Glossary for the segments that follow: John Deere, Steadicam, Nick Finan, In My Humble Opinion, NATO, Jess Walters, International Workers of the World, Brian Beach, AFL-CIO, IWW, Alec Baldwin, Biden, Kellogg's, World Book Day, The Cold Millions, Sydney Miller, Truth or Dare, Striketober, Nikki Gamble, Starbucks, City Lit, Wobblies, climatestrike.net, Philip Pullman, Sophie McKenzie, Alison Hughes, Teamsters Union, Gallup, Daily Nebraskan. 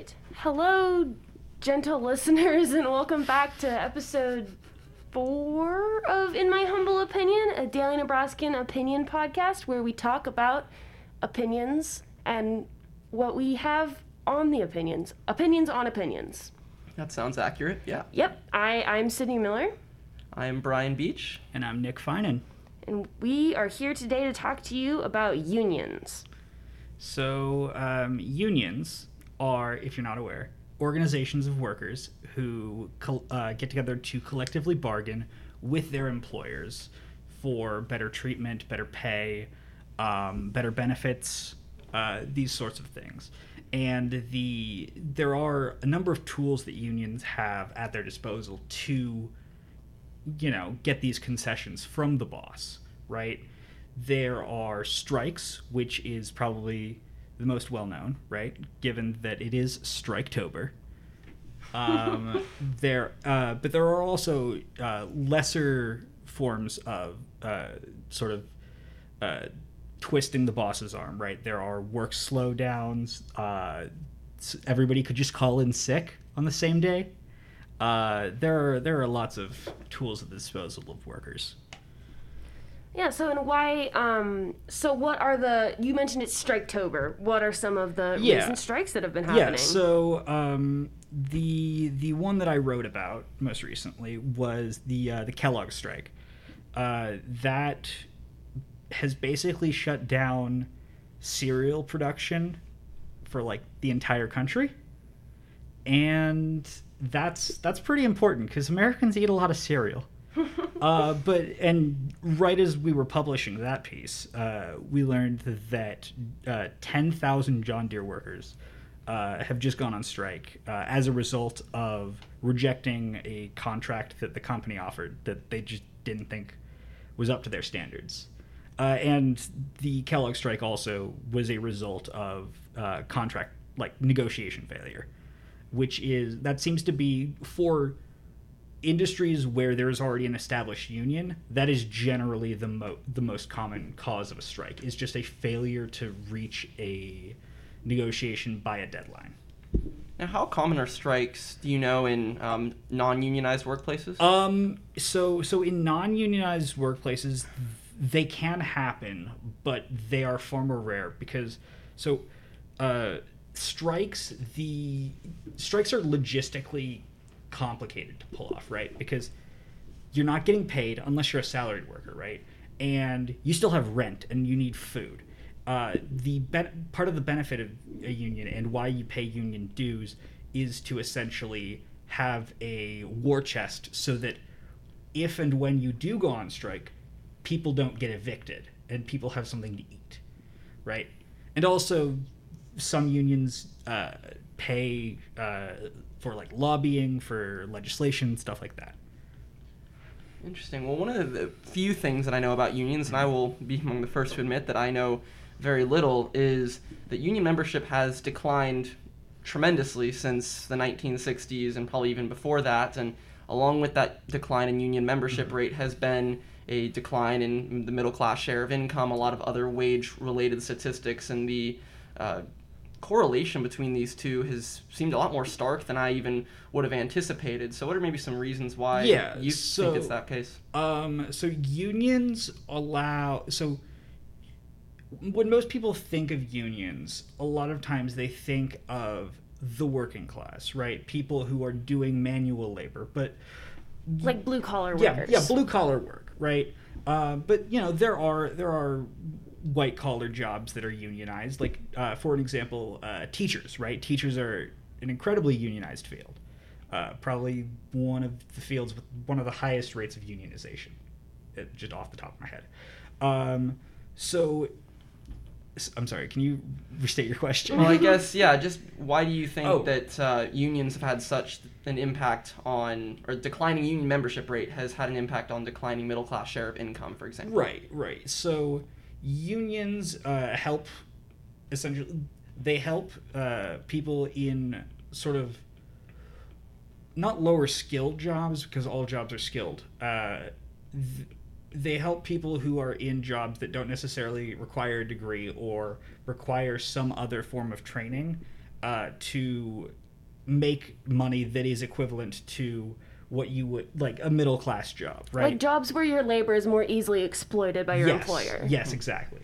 right. Hello, gentle listeners, and welcome back to episode 4 of In My Humble Opinion, a Daily Nebraskan opinion podcast where we talk about opinions and what we have on the opinions. Opinions on opinions. That sounds accurate, yeah. Yep. I'm Sydney Miller. I'm Brian Beach. And I'm Nick Finan. And we are here today to talk to you about unions. So, unions are, if you're not aware, organizations of workers who get together to collectively bargain with their employers for better treatment, better pay, better benefits, these sorts of things. And there are a number of tools that unions have at their disposal to, you know, get these concessions from the boss, right? There are strikes, which is probably the most well-known, right, given that it is Striketober. But there are also lesser forms of twisting the boss's arm, right? There are work slowdowns. Everybody could just call in sick on the same day. There are lots of tools at the disposal of workers. Yeah, so what are you mentioned it's Striketober. What are some of the recent strikes that have been happening? Yeah, so the one that I wrote about most recently was the Kellogg's strike. That has basically shut down cereal production for, like, the entire country. And that's pretty important because Americans eat a lot of cereal. But right as we were publishing that piece, we learned that 10,000 John Deere workers have just gone on strike as a result of rejecting a contract that the company offered that they just didn't think was up to their standards. And the Kellogg strike also was a result of contract, like, negotiation failure, that seems to be for industries where there's already an established union, that is generally the most common cause of a strike, is just a failure to reach a negotiation by a deadline. Now, how common are strikes, do you know, in non-unionized workplaces? So in non-unionized workplaces, they can happen, but they are far more rare because strikes are logistically complicated to pull off, right? Because you're not getting paid unless you're a salaried worker, right? And you still have rent and you need food. Part of the benefit of a union and why you pay union dues is to essentially have a war chest so that if and when you do go on strike, people don't get evicted and people have something to eat, right? And also, some unions pay for, like, lobbying, for legislation, stuff like that. Interesting. Well, one of the few things that I know about unions, and I will be among the first to admit that I know very little, is that union membership has declined tremendously since the 1960s and probably even before that. And along with that decline in union membership rate has been a decline in the middle class share of income, a lot of other wage-related statistics, and the correlation between these two has seemed a lot more stark than I even would have anticipated. So what are maybe some reasons why think it's that case? So unions allow... So when most people think of unions, a lot of times they think of the working class, right? People who are doing manual labor, but... Like blue-collar workers. Yeah, blue-collar work, right? But, you know, there are white-collar jobs that are unionized. Like, for an example, teachers, right? Teachers are an incredibly unionized field. Probably one of the fields with one of the highest rates of unionization, just off the top of my head. I'm sorry, can you restate your question? Well, I guess, yeah, just why do you think that unions have had such an impact on, or declining union membership rate has had an impact on declining middle-class share of income, for example? Right. So unions help, essentially, they help people in sort of, not lower-skilled jobs, because all jobs are skilled. They help people who are in jobs that don't necessarily require a degree or require some other form of training to make money that is equivalent to what you would, like, a middle-class job, right? Like jobs where your labor is more easily exploited by your employer. Yes, exactly.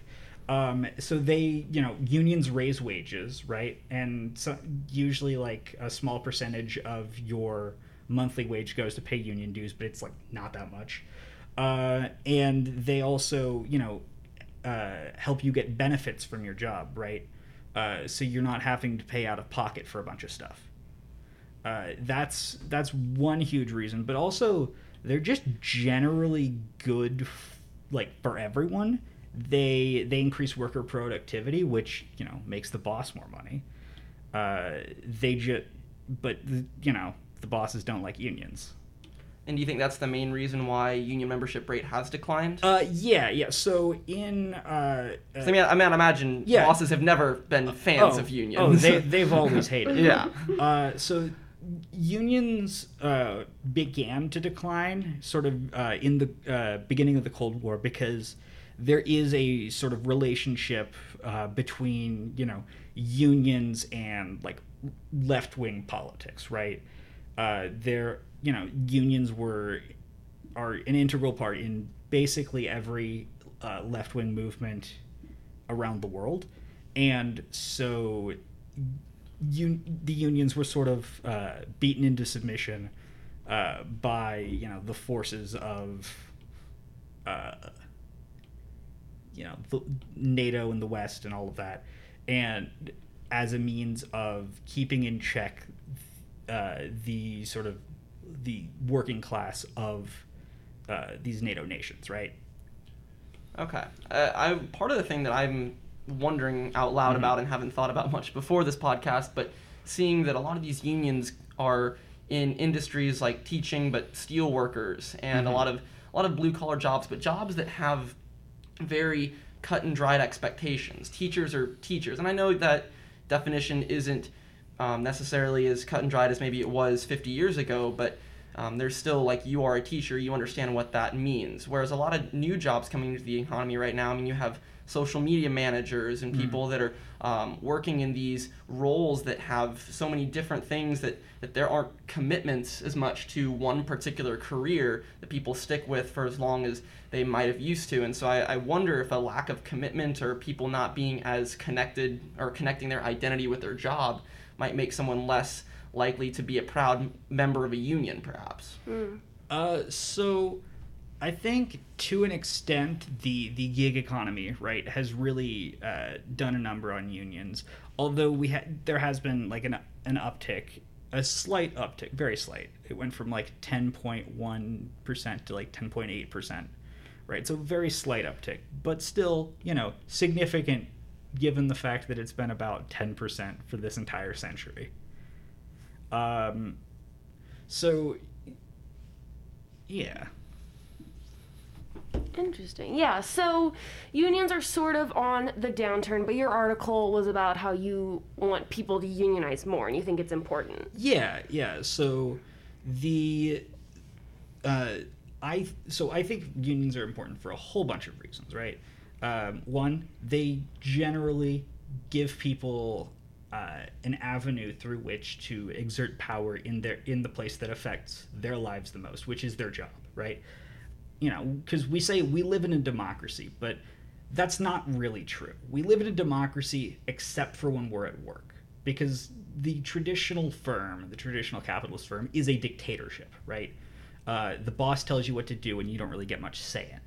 So they, you know, unions raise wages, right? And so usually, like, a small percentage of your monthly wage goes to pay union dues, but it's, like, not that much. And they also, you know, help you get benefits from your job, right? So you're not having to pay out of pocket for a bunch of stuff. That's one huge reason, but also they're just generally good, like, for everyone. They increase worker productivity, which, you know, makes the boss more money. You know, the bosses don't like unions. And do you think that's the main reason why union membership rate has declined? Yeah. So in... I mean, I imagine bosses have never been fans of unions. Oh, they've always hated it. Yeah. So unions began to decline sort of in the beginning of the Cold War, because there is a sort of relationship between, you know, unions and, like, left-wing politics, right? You know, unions are an integral part in basically every left-wing movement around the world, and so the unions were sort of beaten into submission by, you know, the forces of you know, the NATO and the West and all of that, and as a means of keeping in check the sort of the working class of these NATO nations, right? Okay. Part of the thing that I'm wondering out loud about and haven't thought about much before this podcast, but seeing that a lot of these unions are in industries like teaching, but steel workers, and a lot of blue-collar jobs, but jobs that have very cut-and-dried expectations. Teachers are teachers. And I know that definition isn't necessarily as cut and dried as maybe it was 50 years ago, but there's still, like, you are a teacher, you understand what that means. Whereas a lot of new jobs coming into the economy right now, I mean, you have social media managers and people that are working in these roles that have so many different things that there aren't commitments as much to one particular career that people stick with for as long as they might have used to. And so I wonder if a lack of commitment or people not being as connected or connecting their identity with their job might make someone less likely to be a proud member of a union, perhaps. So I think, to an extent, the gig economy, right, has really done a number on unions, although there has been, like, an uptick, a slight uptick, very slight. It went from, like, 10.1% to, like, 10.8%, right? So very slight uptick, but still, you know, significant, given the fact that it's been about 10% for this entire century. So, yeah. Interesting. Yeah, so unions are sort of on the downturn, but your article was about how you want people to unionize more, and you think it's important. Yeah. So I think unions are important for a whole bunch of reasons, right? One, they generally give people an avenue through which to exert power in the place that affects their lives the most, which is their job, right? You know, because we say we live in a democracy, but that's not really true. We live in a democracy except for when we're at work, because the traditional firm, the traditional capitalist firm, is a dictatorship, right? The boss tells you what to do, and you don't really get much say in it.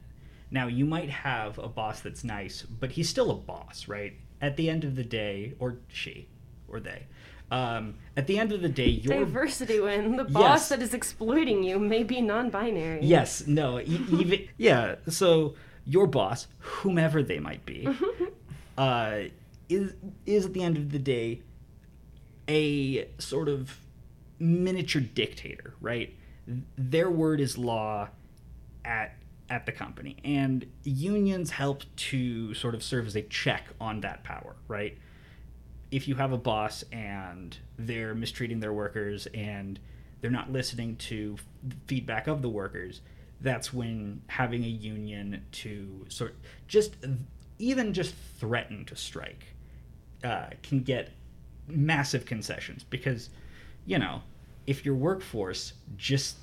Now, you might have a boss that's nice, but he's still a boss, right? At the end of the day, or she, or they. At the end of the day, your... Diversity win. The boss that is exploiting you may be non-binary. Yes, no, even... yeah, so your boss, whomever they might be, is at the end of the day a sort of miniature dictator, right? Their word is law at the company, and unions help to sort of serve as a check on that power, right? If you have a boss and they're mistreating their workers and they're not listening to feedback of the workers, that's when having a union to sort just even just threaten to strike can get massive concessions, because, you know, if your workforce just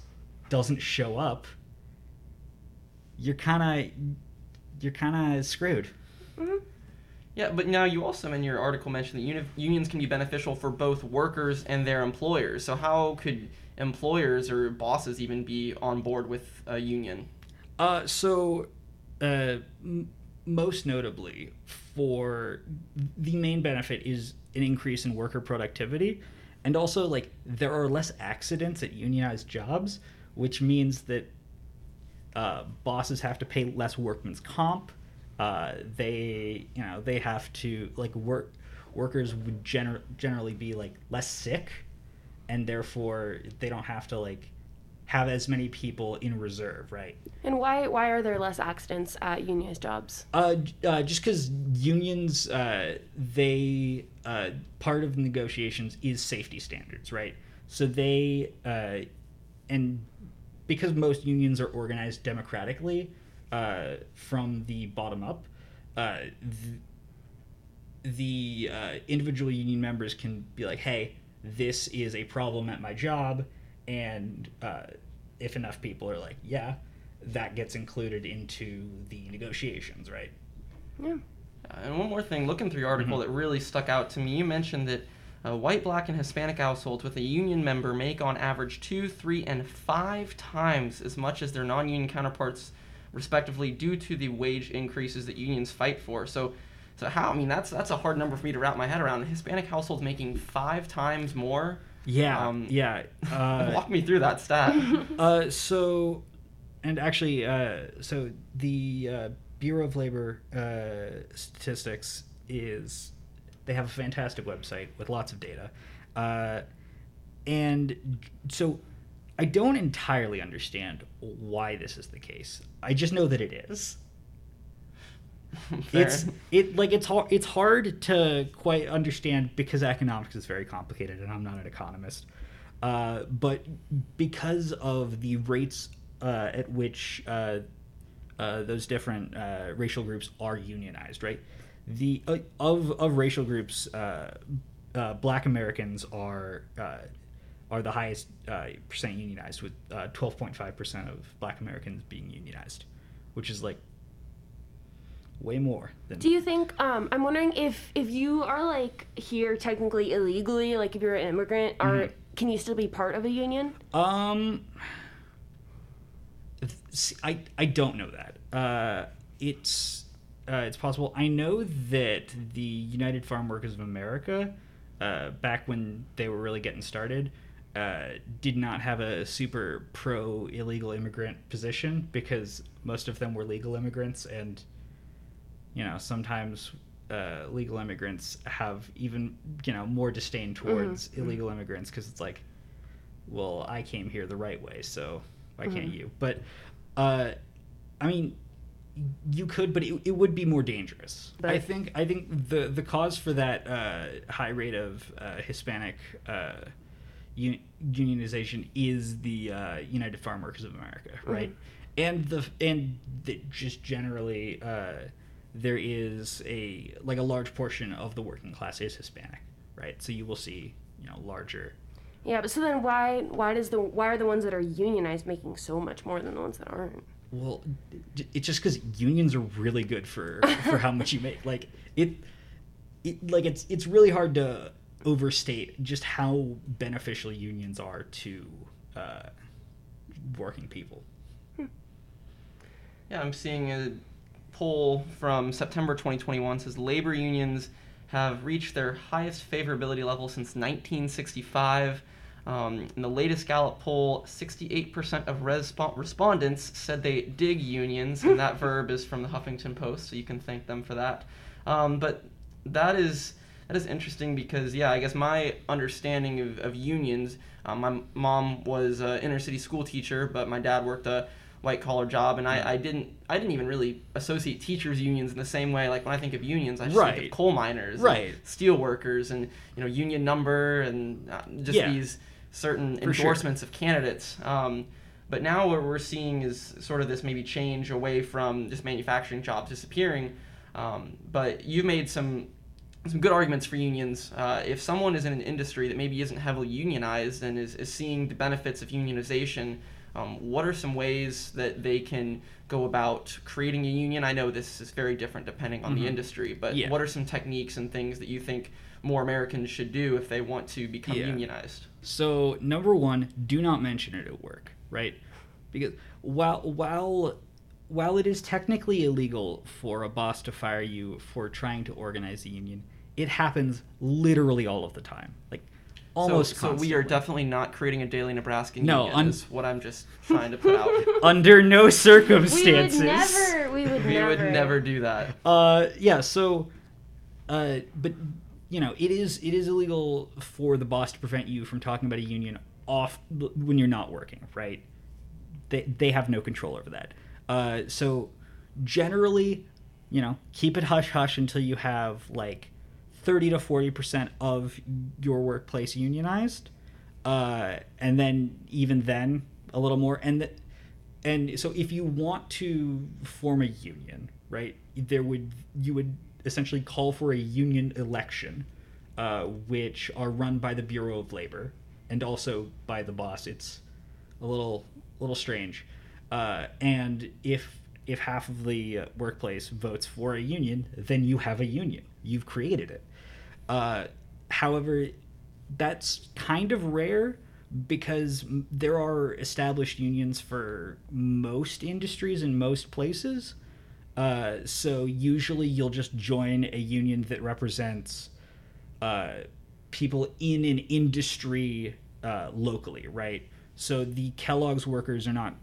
doesn't show up, you're kind of screwed. Mm-hmm. Yeah, but now you also in your article mentioned that unions can be beneficial for both workers and their employers. So how could employers or bosses even be on board with a union? Most notably, for the main benefit is an increase in worker productivity, and also like there are less accidents at unionized jobs, which means that bosses have to pay less workman's comp. They have to like workers would generally be like less sick, and therefore they don't have to like have as many people in reserve, right? And why are there less accidents at unionized jobs? Just because unions, part of the negotiations is safety standards, right? So they, and because most unions are organized democratically, from the bottom up, the individual union members can be like, hey, this is a problem at my job. And if enough people are like, yeah, that gets included into the negotiations, right? Yeah. And one more thing, looking through your article, mm-hmm. that really stuck out to me, you mentioned that white, black, and Hispanic households with a union member make on average 2, 3, and 5 times as much as their non-union counterparts, respectively, due to the wage increases that unions fight for. So how? I mean, that's a hard number for me to wrap my head around. Hispanic households making 5 times more. Yeah, walk me through that stat. So the Bureau of Labor Statistics they have a fantastic website with lots of data. And so I don't entirely understand why this is the case. I just know that it is. Fair. It's hard to quite understand because economics is very complicated, and I'm not an economist. But because of the rates at which those different racial groups are unionized, right? The of racial groups, Black Americans are the highest percent unionized, with 12.5% of Black Americans being unionized, which is like way more than. Do you think I'm wondering if you are like here technically illegally, like if you're an immigrant, mm-hmm. can you still be part of a union? I don't know that. It's possible. I know that the United Farm Workers of America, back when they were really getting started, did not have a super pro illegal immigrant position because most of them were legal immigrants, and you know, sometimes legal immigrants have even, you know, more disdain towards mm-hmm. illegal mm-hmm. immigrants because it's like, well, I came here the right way, so why mm-hmm. can't you? But, I mean, you could, but it would be more dangerous. But I think the cause for that high rate of Hispanic unionization is the United Farm Workers of America, right? Mm-hmm. And just generally. There is a large portion of the working class is Hispanic, right? So you will see, you know, larger. Yeah, but so then why are the ones that are unionized making so much more than the ones that aren't? Well, it's just because unions are really good for how much you make. Like it's really hard to overstate just how beneficial unions are to working people. Hmm. Yeah, I'm seeing a poll from September 2021 says labor unions have reached their highest favorability level since 1965. In the latest Gallup poll, 68% of respondents said they dig unions, and that verb is from the Huffington Post, so you can thank them for that. But that is interesting because, yeah, I guess my understanding of unions, my mom was an inner-city school teacher, but my dad worked a white-collar job, and I didn't even really associate teachers' unions in the same way. Like, when I think of unions, I just think of coal miners, and steel workers, and, you know, union number, and just these certain endorsements of candidates. But now what we're seeing is sort of this maybe change away from just manufacturing jobs disappearing. But you've made some some good arguments for unions. If someone is in an industry that maybe isn't heavily unionized and is seeing the benefits of unionization, what are some ways that they can go about creating a union? I know this is very different depending on the industry, but what are some techniques and things that you think more Americans should do if they want to become unionized? So, number one, do not mention it at work, right? Because while it is technically illegal for a boss to fire you for trying to organize a union, it happens literally all of the time. Like, almost constantly. So we are definitely not creating a Daily Nebraskan union is what I'm just trying to put out. Under no circumstances. We would never do that. But, you know, it is illegal for the boss to prevent you from talking about a union off when you're not working, right? They have no control over that. So generally, you know, keep it hush-hush until you have, 30 to 40% of your workplace unionized, and then even then a little more. And so if you want to form a union, right, you would essentially call for a union election, which are run by the Bureau of Labor and also by the boss. It's a little strange. And if half of the workplace votes for a union, then you have a union. You've created it. However, that's kind of rare because there are established unions for most industries in most places. So usually you'll just join a union that represents people in an industry locally, right? So the Kellogg's workers are not...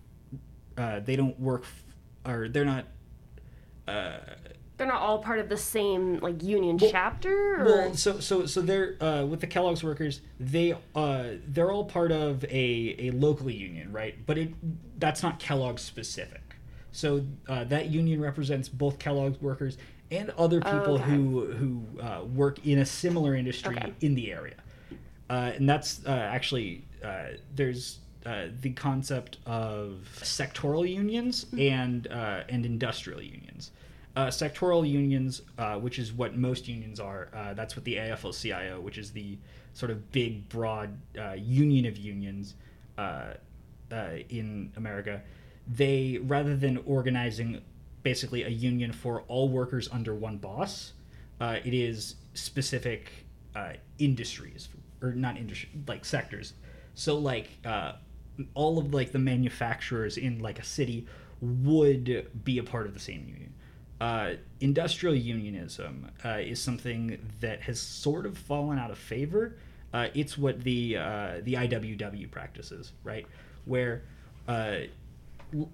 They're not all part of the same union chapter. Or? Well, so they're with the Kellogg's workers. They're all part of a local union, right? But that's not Kellogg's specific. So that union represents both Kellogg's workers and other people who work in a similar industry in the area. And that's there's. The concept of sectoral unions and industrial unions. Sectoral unions, which is what most unions are, that's what the AFL-CIO, which is the sort of big, broad union of unions in America, they, rather than organizing basically a union for all workers under one boss, it is specific industries, or not industry, sectors. So, all of the manufacturers in a city would be a part of the same union. Industrial unionism is something that has sort of fallen out of favor. It's what the IWW practices, right? Where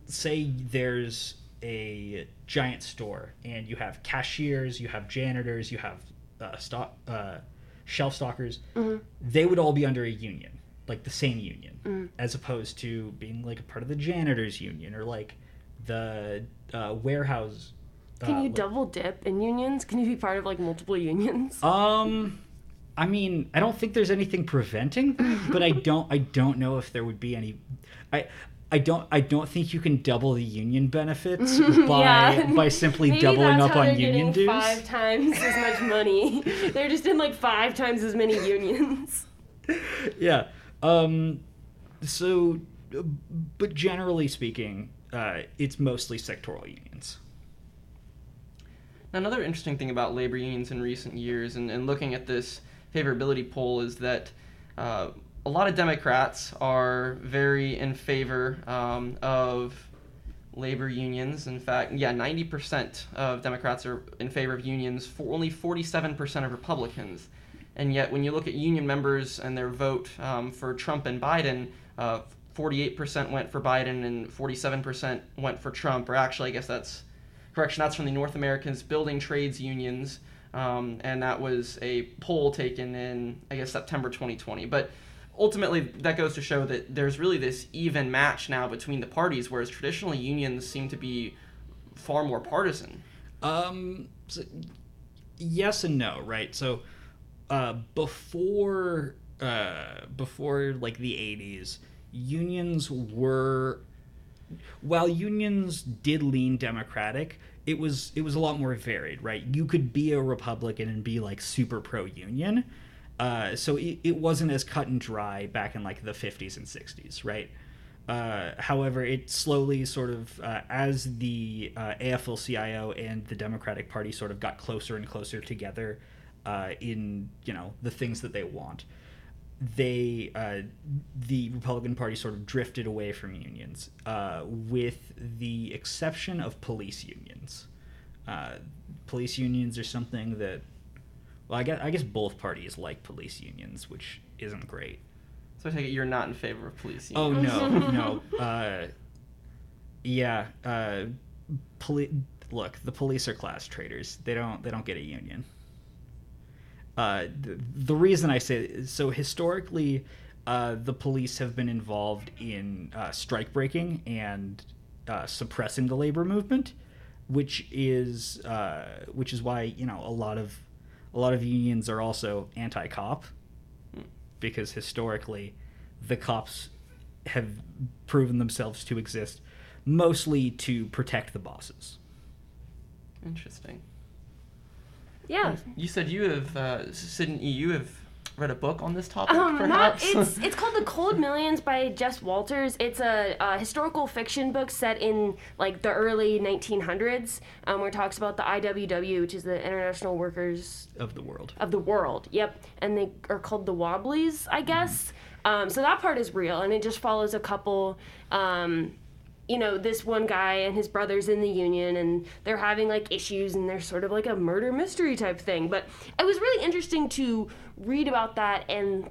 say there's a giant store and you have cashiers, you have janitors, you have shelf stalkers. Mm-hmm. They would all be under a union. The same union, as opposed to being a part of the janitors union or the warehouse. Can you double dip in unions? Can you be part of multiple unions? I mean, I don't think there's anything preventing, but I don't know if there would be any. I don't think you can double the union benefits by simply doubling up on union dues. Maybe that's how they're getting 5 times as much money. They're just in 5 times as many unions. Yeah. But generally speaking, it's mostly sectoral unions. Now, another interesting thing about labor unions in recent years, and looking at this favorability poll, is that a lot of Democrats are very in favor of labor unions. In fact, 90% of Democrats are in favor of unions, for only 47% of Republicans. And yet, when you look at union members and their vote for Trump and Biden, 48% went for Biden and 47% went for Trump. Or actually, I guess that's correction. That's from the North Americans Building Trades Unions, and that was a poll taken in, I guess, September 2020. But ultimately, that goes to show that there's really this even match now between the parties, whereas traditionally unions seem to be far more partisan. So yes and no, right? So. Before the 80s, unions were while unions did lean Democratic, it was a lot more varied, right? You could be a Republican and be like super pro-union. So it wasn't as cut and dry back in like the 50s and 60s, right? However, it slowly sort of, as the AFL-CIO and the Democratic Party sort of got closer and closer together in, you know, the things that they want, they the Republican Party sort of drifted away from unions, with the exception of police unions. Police unions are something that, well, I guess both parties like police unions, which isn't great. So I take it you're not in favor of police unions. Oh, no, no. Yeah. Look, the police are class traitors. They don't get a union. The reason I say that is, so historically, the police have been involved in strike breaking and suppressing the labor movement, which is why, you know, a lot of unions are also anti-cop, because historically the cops have proven themselves to exist mostly to protect the bosses. Interesting. Yeah. You said you have, Sydney, you have read a book on this topic, perhaps? It's called The Cold Millions by Jess Walters. It's a historical fiction book set in, like, the early 1900s, where it talks about the IWW, which is the International Workers... Of the World. Of the World, yep. And they are called the Wobblies, I guess. So that part is real, and it just follows a couple... you know, this one guy and his brother's in the union, and they're having, like, issues, and they're sort of like a murder mystery type thing. But it was really interesting to read about that and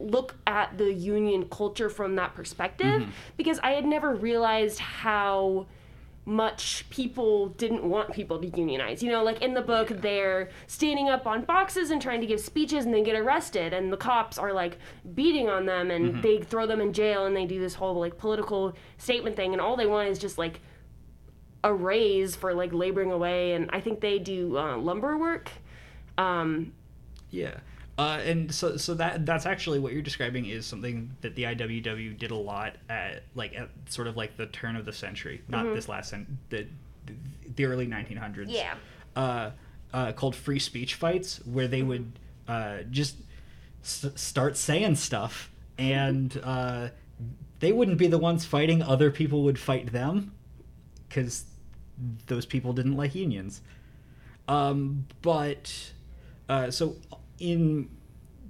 look at the union culture from that perspective, mm-hmm. because I had never realized how much people didn't want people to unionize. You know, like, in the book, they're standing up on boxes and trying to give speeches, and they get arrested, and the cops are, like, beating on them, and mm-hmm. they throw them in jail, and they do this whole, like, political statement thing, and all they want is just, like, a raise for, like, laboring away, and I think they do lumber work. Yeah. And so that's actually what you're describing is something that the IWW did a lot at sort of like the turn of the century, not mm-hmm. this last century, the early 1900s. Yeah. Called free speech fights, where they would just start saying stuff, and they wouldn't be the ones fighting; other people would fight them, because those people didn't like unions. So. In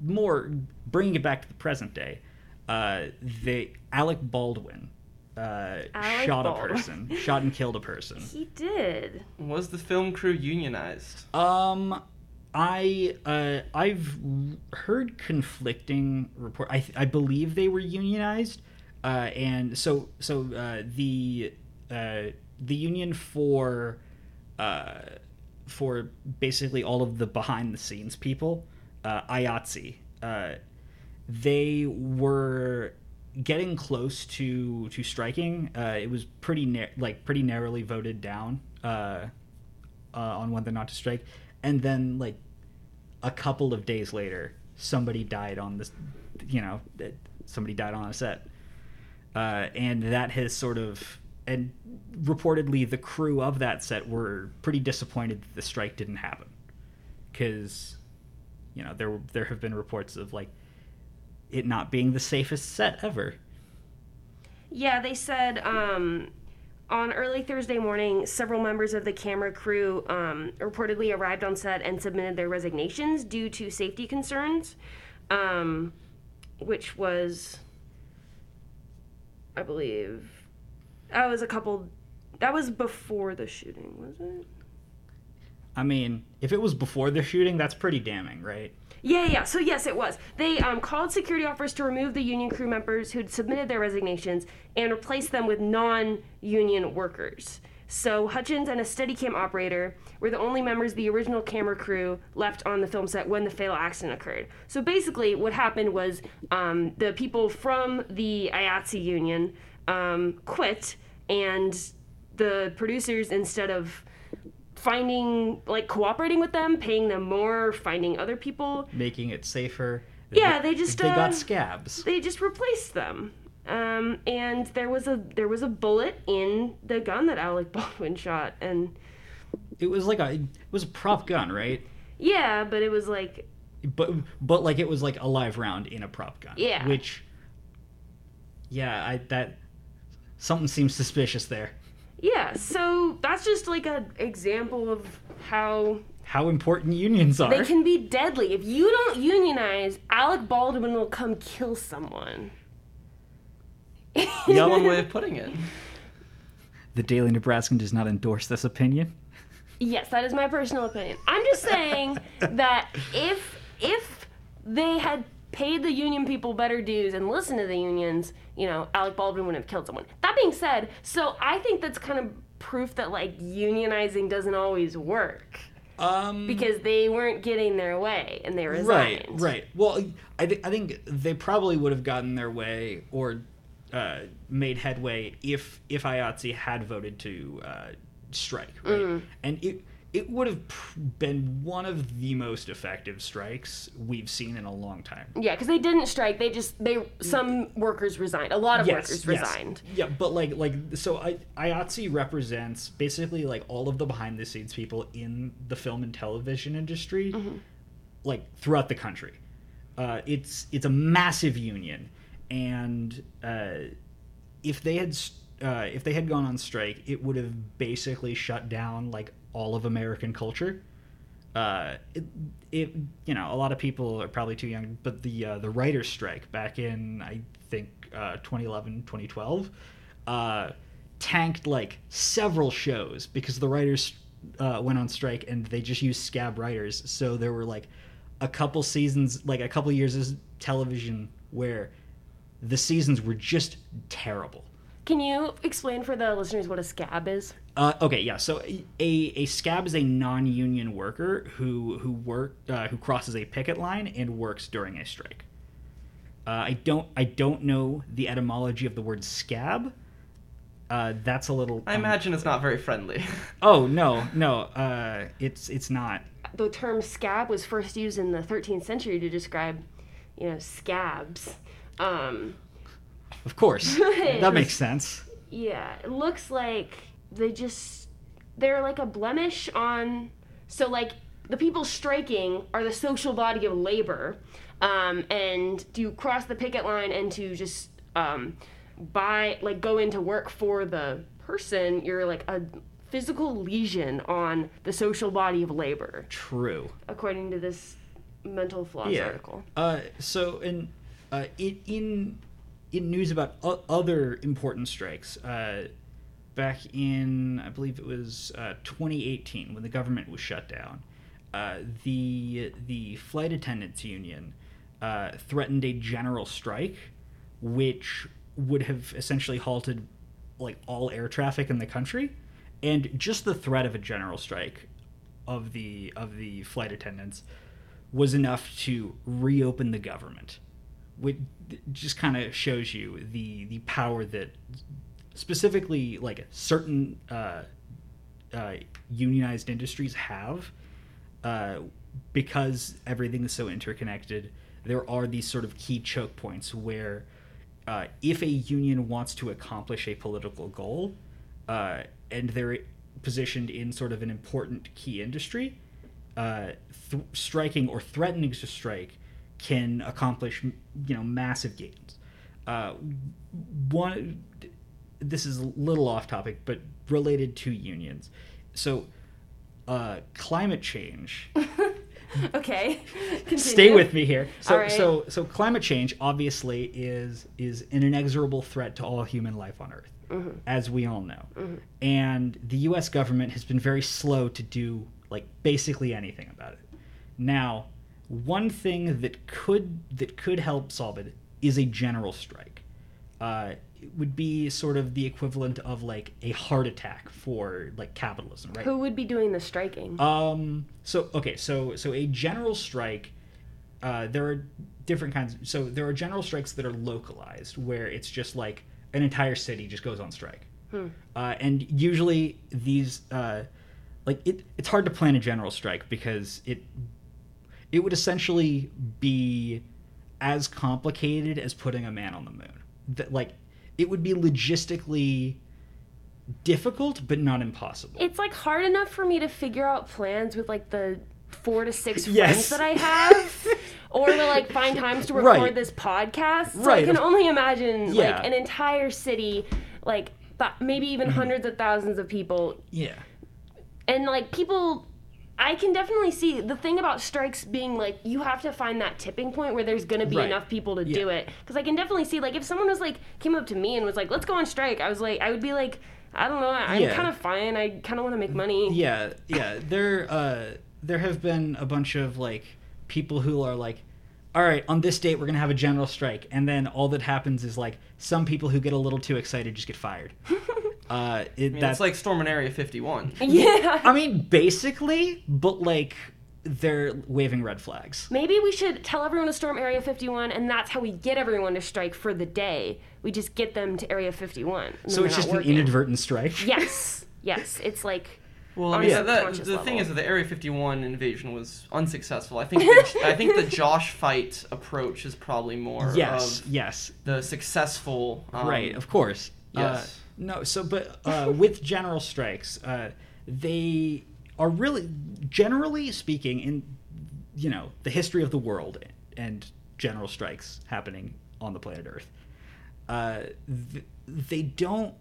more bringing it back to the present day, Alec Baldwin shot and killed a person. He did. Was the film crew unionized? I've heard conflicting reports. I believe they were unionized, and so the union for basically all of the behind the scenes people. IATSE, they were getting close to striking. It was pretty narrowly voted down on whether or not to strike, and then like a couple of days later, somebody died on a set, and that has sort of and reportedly the crew of that set were pretty disappointed that the strike didn't happen, because. You know, there have been reports of, like, it not being the safest set ever. Yeah, they said on early Thursday morning, several members of the camera crew reportedly arrived on set and submitted their resignations due to safety concerns, which was, I believe, that was before the shooting, was it? I mean, if it was before the shooting, that's pretty damning, right? Yeah. So, yes, it was. They called security officers to remove the union crew members who'd submitted their resignations and replace them with non-union workers. So Hutchins and a Steadicam operator were the only members of the original camera crew left on the film set when the fatal accident occurred. So basically what happened was the people from the IATSE union quit, and the producers, instead of... finding, like, cooperating with them, paying them more, finding other people. Making it safer. They got scabs. They just replaced them. And there was a bullet in the gun that Alec Baldwin shot, and it was a prop gun, right? Yeah, but it was like but like it was like a live round in a prop gun. Yeah. Which something seems suspicious there. Yeah, so that's just like an example of how important unions are. They can be deadly. If you don't unionize, Alec Baldwin will come kill someone. The other way of putting it. The Daily Nebraskan does not endorse this opinion. Yes, that is my personal opinion. I'm just saying that if they had paid the union people better dues and listened to the unions, Alec Baldwin wouldn't have killed someone. That being said, so I think that's kind of proof that, unionizing doesn't always work. Because they weren't getting their way, and they resigned. Right. Well, I think they probably would have gotten their way or made headway if IATSE had voted to strike, right? Mm. And it would have been one of the most effective strikes we've seen in a long time. Yeah, because they didn't strike. Some workers resigned. A lot of workers resigned. Yeah, but so IATSE represents basically all of the behind the scenes people in the film and television industry, mm-hmm. Throughout the country. It's a massive union, and if they had gone on strike, it would have basically shut down all of American culture. A lot of people are probably too young, but the writer's strike back in, I think, 2011, 2012, tanked several shows because the writers went on strike and they just used scab writers. So there were a couple years of television where the seasons were just terrible. Can you explain for the listeners what a scab is? Okay, yeah. So a scab is a non-union worker who crosses a picket line and works during a strike. I don't know the etymology of the word scab. That's a little. I imagine it's not very friendly. Oh no, it's not. The term scab was first used in the 13th century to describe, scabs. Of course. That makes sense. Yeah. It looks like they're a blemish on... So, the people striking are the social body of labor. And to cross the picket line and to just go into work for the person, you're, a physical lesion on the social body of labor. True. According to this mental flaws article. In news about other important strikes, back in, I believe it was 2018, when the government was shut down, the flight attendants union threatened a general strike, which would have essentially halted all air traffic in the country, and just the threat of a general strike of the flight attendants was enough to reopen the government. Which just kind of shows you the power that specifically certain unionized industries have, because everything is so interconnected. There are these sort of key choke points where if a union wants to accomplish a political goal and they're positioned in sort of an important key industry, striking or threatening to strike can accomplish, massive gains. This is a little off topic, but related to unions. So, climate change. Okay. Continue. Stay with me here. So, all right. So climate change obviously is an inexorable threat to all human life on Earth, mm-hmm. as we all know. Mm-hmm. And the U.S. government has been very slow to do basically anything about it. Now, one thing that could help solve it is a general strike. It would be sort of the equivalent of a heart attack for capitalism, right? Who would be doing the striking? So a general strike, there are different kinds. So there are general strikes that are localized, where it's just an entire city just goes on strike. And usually these it's hard to plan a general strike because it would essentially be as complicated as putting a man on the moon. that like it would be logistically difficult but not impossible. It's like hard enough for me to figure out plans with like the 4 to 6 friends that I have or to like find times to record this podcast. So I can only imagine like an entire city, like maybe even hundreds of thousands of people. Yeah. And like people, I can definitely see the thing about strikes being like you have to find that tipping point where there's going to be enough people to do it. Because I can definitely see like if someone was like came up to me and was like, let's go on strike, I was like, I would be like, I don't know, I'm kind of fine, I kind of want to make money. Yeah, yeah. There have been a bunch of like people who are like, all right, on this date we're going to have a general strike, and then all that happens is like some people who get a little too excited just get fired. That's like storming Area 51. Yeah. I mean, basically, but like they're waving red flags. Maybe we should tell everyone to storm Area 51, and that's how we get everyone to strike for the day. We just get them to Area 51. So it's just an inadvertent strike? Yes. Yes. It's like... Well, I mean, the thing is that the Area 51 invasion was unsuccessful. I think the Josh fight approach is probably more of the successful... right, of course. Yes. No, so, but with general strikes, they are really, generally speaking, in, you know, the history of the world and general strikes happening on the planet Earth, they don't,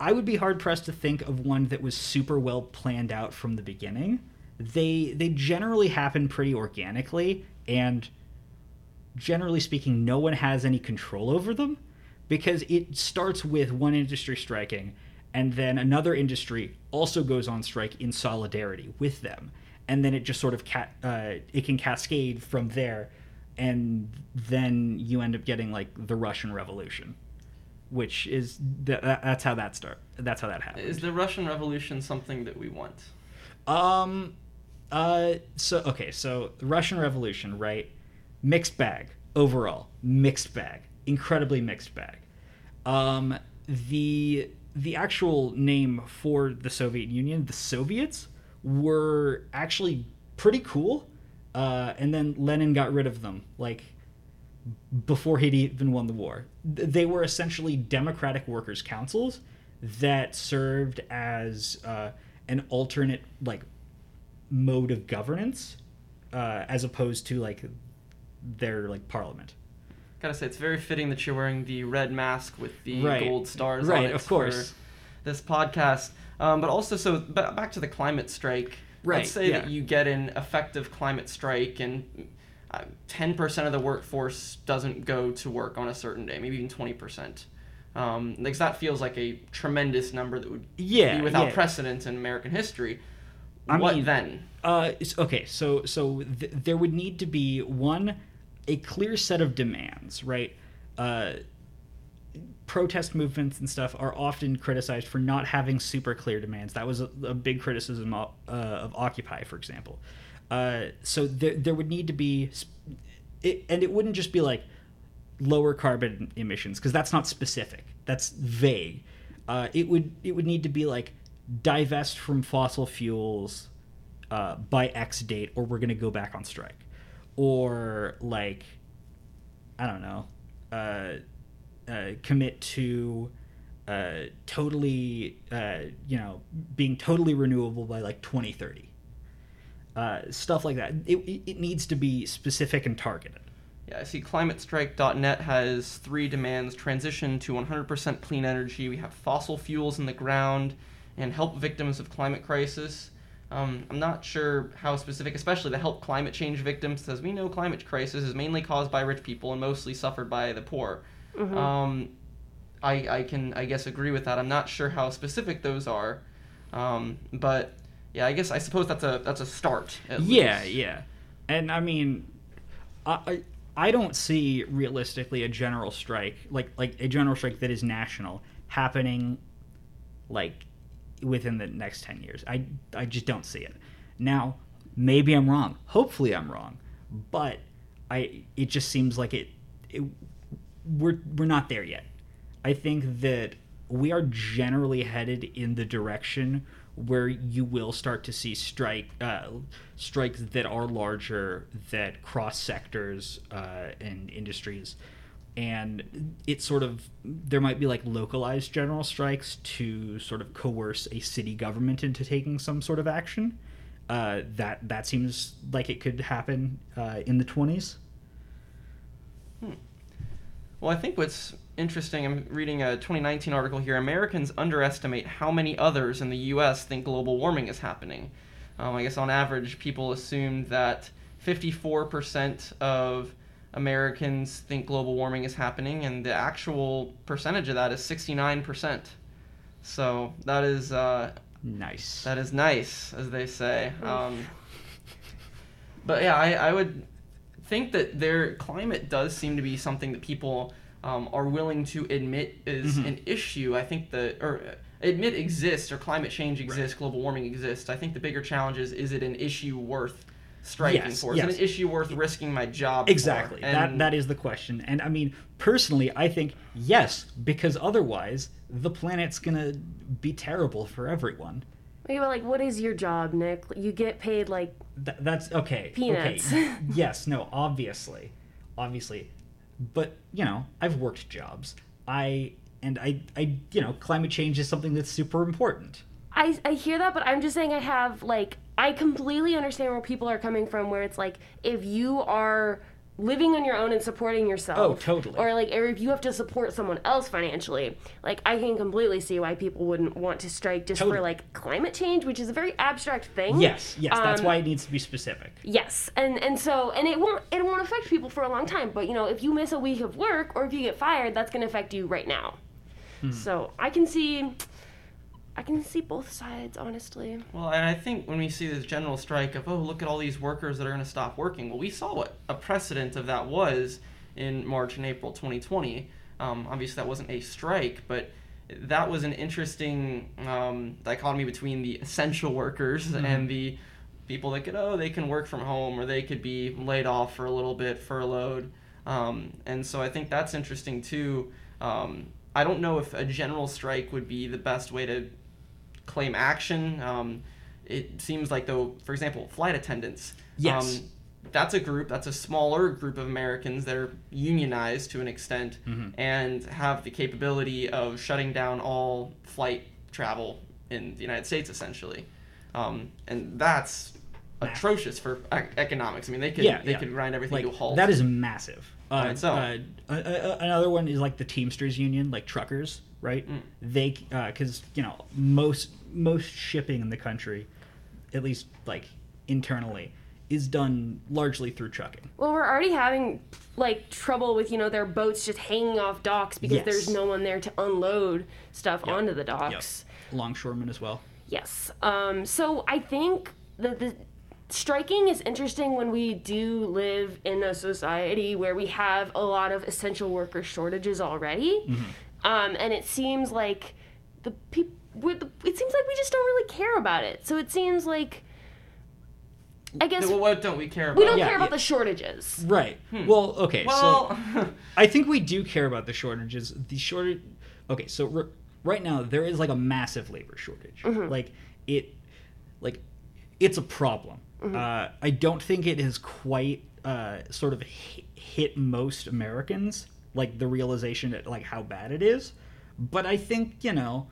I would be hard-pressed to think of one that was super well planned out from the beginning. They generally happen pretty organically, and generally speaking, no one has any control over them. Because it starts with one industry striking, and then another industry also goes on strike in solidarity with them, and then it just sort of it can cascade from there, and then you end up getting like the Russian Revolution, which is that's how that starts. That's how that happened. Is the Russian Revolution something that we want? So Russian Revolution, right? Mixed bag overall. Mixed bag. Incredibly mixed bag. The actual name for the Soviet Union, the Soviets, were actually pretty cool, and then Lenin got rid of them like before he'd even won the war. They were essentially democratic workers' councils that served as an alternate like mode of governance, as opposed to like their like parliament. Gotta say, it's very fitting that you're wearing the red mask with the gold stars on it for this podcast. But also, so back to the climate strike. Right. Let's say that you get an effective climate strike and 10% of the workforce doesn't go to work on a certain day, maybe even 20%. Because that feels like a tremendous number that would be without precedent in American history. What then? There would need to be one... a clear set of demands, right? Protest movements and stuff are often criticized for not having super clear demands. That was a big criticism of Occupy, for example. So there would need to be... and it wouldn't just be like lower carbon emissions, because that's not specific. That's vague. It would need to be like divest from fossil fuels by X date or we're going to go back on strike. Or like, I don't know, commit to totally, being totally renewable by like 2030. Stuff like that. It needs to be specific and targeted. Yeah, I see climatestrike.net has 3 demands: transition to 100% clean energy. We have fossil fuels in the ground, and help victims of climate crisis. I'm not sure how specific, especially to help climate change victims, as we know climate crisis is mainly caused by rich people and mostly suffered by the poor. Mm-hmm. I can, I guess, agree with that. I'm not sure how specific those are, but yeah, I suppose that's a start. At least. And I mean, I don't see realistically a general strike like a general strike that is national happening, like. Within the next 10 years. I just don't see it. Now, maybe I'm wrong. Hopefully I'm wrong. But it just seems like we're not there yet. I think that we are generally headed in the direction where you will start to see strikes that are larger, that cross sectors and industries, And it sort of, there might be like localized general strikes to sort of coerce a city government into taking some sort of action. That seems like it could happen in the 20s. Well, I think what's interesting, I'm reading a 2019 article here, Americans underestimate how many others in the U.S. think global warming is happening. I guess on average, people assume that 54% of Americans think global warming is happening, and the actual percentage of that is 69%. So that is nice. That is nice, as they say. But yeah, I would think that their climate does seem to be something that people are willing to admit is an issue. I think admit exists, or climate change exists, right. Global warming exists. I think the bigger challenge is it an issue worth striking for? Is it an issue worth risking my job for? And that is the question. And I mean, personally, I think yes, because otherwise the planet's gonna be terrible for everyone. Well, like, what is your job, Nick? You get paid like that's okay. Peanuts. Okay. Yes, no, obviously, but you know, I've worked jobs. I you know, climate change is something that's super important. I hear that, but I'm just saying I completely understand where people are coming from, where it's like, if you are living on your own and supporting yourself. Oh, totally. Or like, or if you have to support someone else financially, like, I can completely see why people wouldn't want to strike just for like climate change, which is a very abstract thing. Yes, that's why it needs to be specific. Yes, and so it won't affect people for a long time, but you know, if you miss a week of work or if you get fired, that's going to affect you right now. Hmm. So I can see both sides, honestly. Well, and I think when we see this general strike of, oh, look at all these workers that are going to stop working. Well, we saw what a precedent of that was in March and April 2020. Obviously, that wasn't a strike, but that was an interesting dichotomy between the essential workers and the people that could, they can work from home or they could be laid off for a little bit, furloughed. And so I think that's interesting, too. I don't know if a general strike would be the best way to claim action. It seems like, though, for example, flight attendants. Yes. That's a smaller group of Americans that are unionized to an extent and have the capability of shutting down all flight travel in the United States, essentially. And that's atrocious for economics. I mean, they could grind everything to a halt. That is massive. Another one is like the Teamsters Union, like truckers. Right? Mm. They, because, you know, most shipping in the country, at least like internally, is done largely through trucking. Well, we're already having like trouble with, you know, their boats just hanging off docks because there's no one there to unload stuff onto the docks. Yep. Longshoremen as well. Yes. So I think that the striking is interesting when we do live in a society where we have a lot of essential worker shortages already. Mm-hmm. And it seems like we just don't really care about it. So it seems like, I guess, well, what don't we care about? We don't care about the shortages. Right. Well, okay. Well, so I think we do care about the shortages. Okay. So right now there is like a massive labor shortage. Mm-hmm. Like it's a problem. Mm-hmm. I don't think it has quite sort of hit most Americans. Like the realization that like how bad it is, but I think, you know,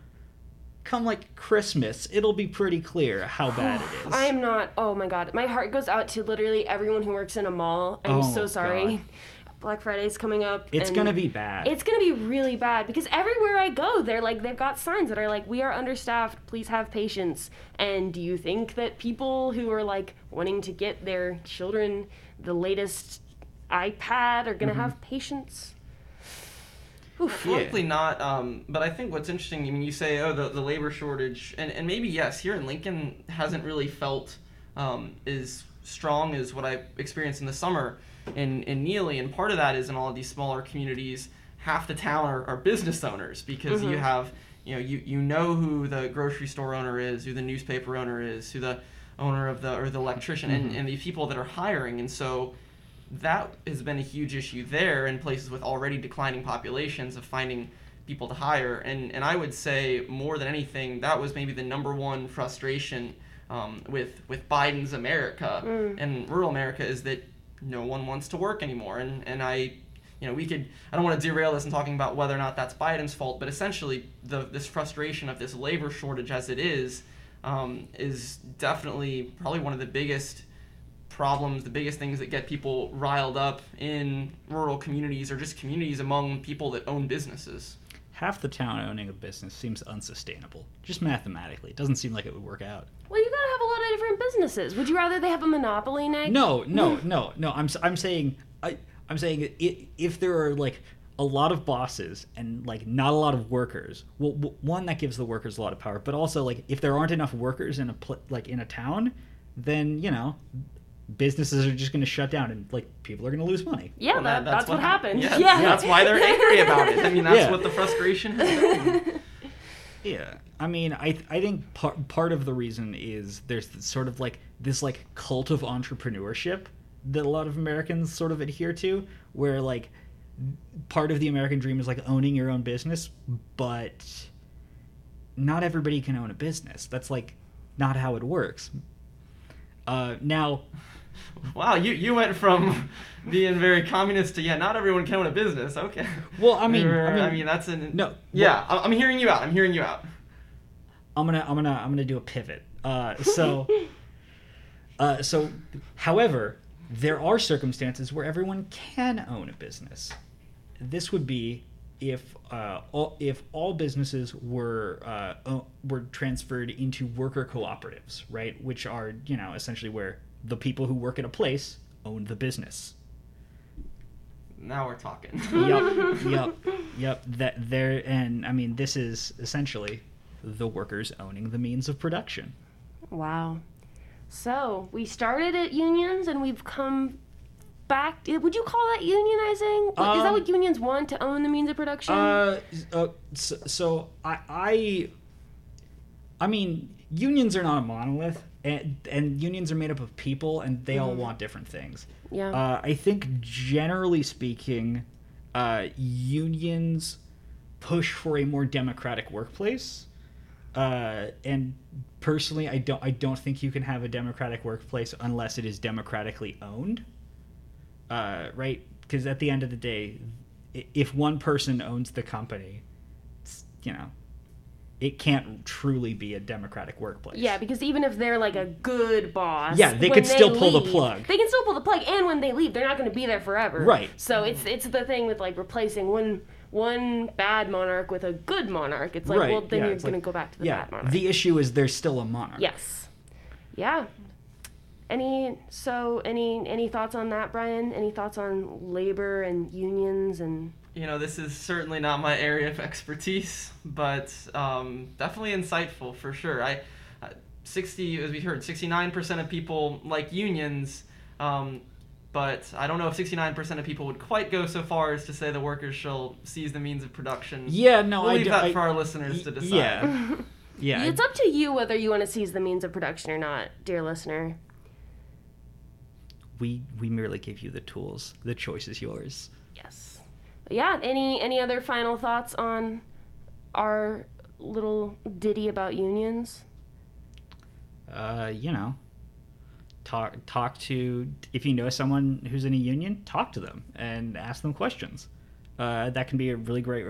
come like Christmas, it'll be pretty clear how bad it is. I am not. Oh my God, my heart goes out to literally everyone who works in a mall. I'm so sorry. God. Black Friday's coming up. It's gonna be bad. It's gonna be really bad because everywhere I go, they've got signs that are like, "We are understaffed. Please have patience." And do you think that people who are like wanting to get their children the latest iPad are gonna have patience? Likely not, but I think what's interesting, I mean, you say, the labor shortage, and maybe, yes, here in Lincoln hasn't really felt as strong as what I experienced in the summer in Neely, and part of that is in all of these smaller communities, half the town are business owners, because you have, you know who the grocery store owner is, who the newspaper owner is, who the owner of the electrician, and the people that are hiring, and so that has been a huge issue there in places with already declining populations of finding people to hire. And I would say more than anything, that was maybe the number one frustration with Biden's America and rural America is that no one wants to work anymore. And I you know, we could, I don't want to derail this in talking about whether or not that's Biden's fault, but essentially this frustration of this labor shortage as it is definitely probably one of the biggest problems, the biggest things that get people riled up in rural communities or just communities among people that own businesses. Half the town owning a business seems unsustainable. Just mathematically. It doesn't seem like it would work out. Well, you gotta have a lot of different businesses. Would you rather they have a monopoly, Nick? No. I'm saying if there are like a lot of bosses and like not a lot of workers, well, one, that gives the workers a lot of power, but also like if there aren't enough workers in a town, then, you know, businesses are just going to shut down and like people are going to lose money. Yeah, well, that's what happened. Yeah. That's why they're angry about it. I mean, that's what the frustration has been. Yeah. I mean, I think part of the reason is there's sort of like this like cult of entrepreneurship that a lot of Americans sort of adhere to, where like part of the American dream is like owning your own business, but not everybody can own a business. That's like not how it works. Now, wow, you went from being very communist to not everyone can own a business. Okay. Well, I mean that's an no. Yeah, well, I'm hearing you out. I'm gonna do a pivot. So, however, there are circumstances where everyone can own a business. This would be if all businesses were transferred into worker cooperatives, right, which are, you know, essentially where the people who work at a place own the business. Now we're talking. Yep. That there, and I mean, this is essentially the workers owning the means of production. Wow. So we started at unions, and we've come back. Would you call that unionizing? Is that what unions want, to own the means of production? So I mean, unions are not a monolith, and unions are made up of people, and they all want different things. Yeah. I think generally speaking, unions push for a more democratic workplace. And personally, I don't think you can have a democratic workplace unless it is democratically owned. Right? Because at the end of the day, if one person owns the company, you know, it can't truly be a democratic workplace. Yeah, because even if they're like a good boss, yeah, they could still pull the plug. They can still pull the plug, and when they leave, they're not going to be there forever. Right. So it's the thing with like replacing one bad monarch with a good monarch. It's like, right. Well, then you're going to go back to the bad monarch. The issue is there's still a monarch. Yes. Yeah. Any thoughts on that, Brian? Any thoughts on labor and unions and... You know, this is certainly not my area of expertise, but definitely insightful for sure. 69% of people like unions, but I don't know if 69% of people would quite go so far as to say the workers shall seize the means of production. Yeah, no, we'll leave that for our listeners to decide. Yeah. Yeah. It's up to you whether you want to seize the means of production or not, dear listener. We merely give you the tools. The choice is yours. Yes. Yeah, any other final thoughts on our little ditty about unions? You know, talk to, if you know someone who's in a union, talk to them and ask them questions. That can be a really great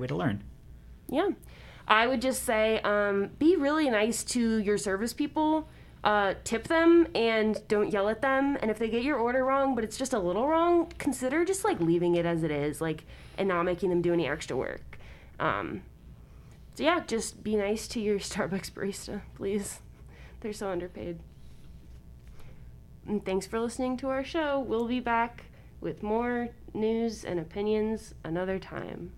way to learn. Yeah. I would just say be really nice to your service people. Tip them and don't yell at them. And if they get your order wrong, but it's just a little wrong, consider just like leaving it as it is, like, and not making them do any extra work. So yeah, just be nice to your Starbucks barista, please. They're so underpaid. And thanks for listening to our show. We'll be back with more news and opinions another time.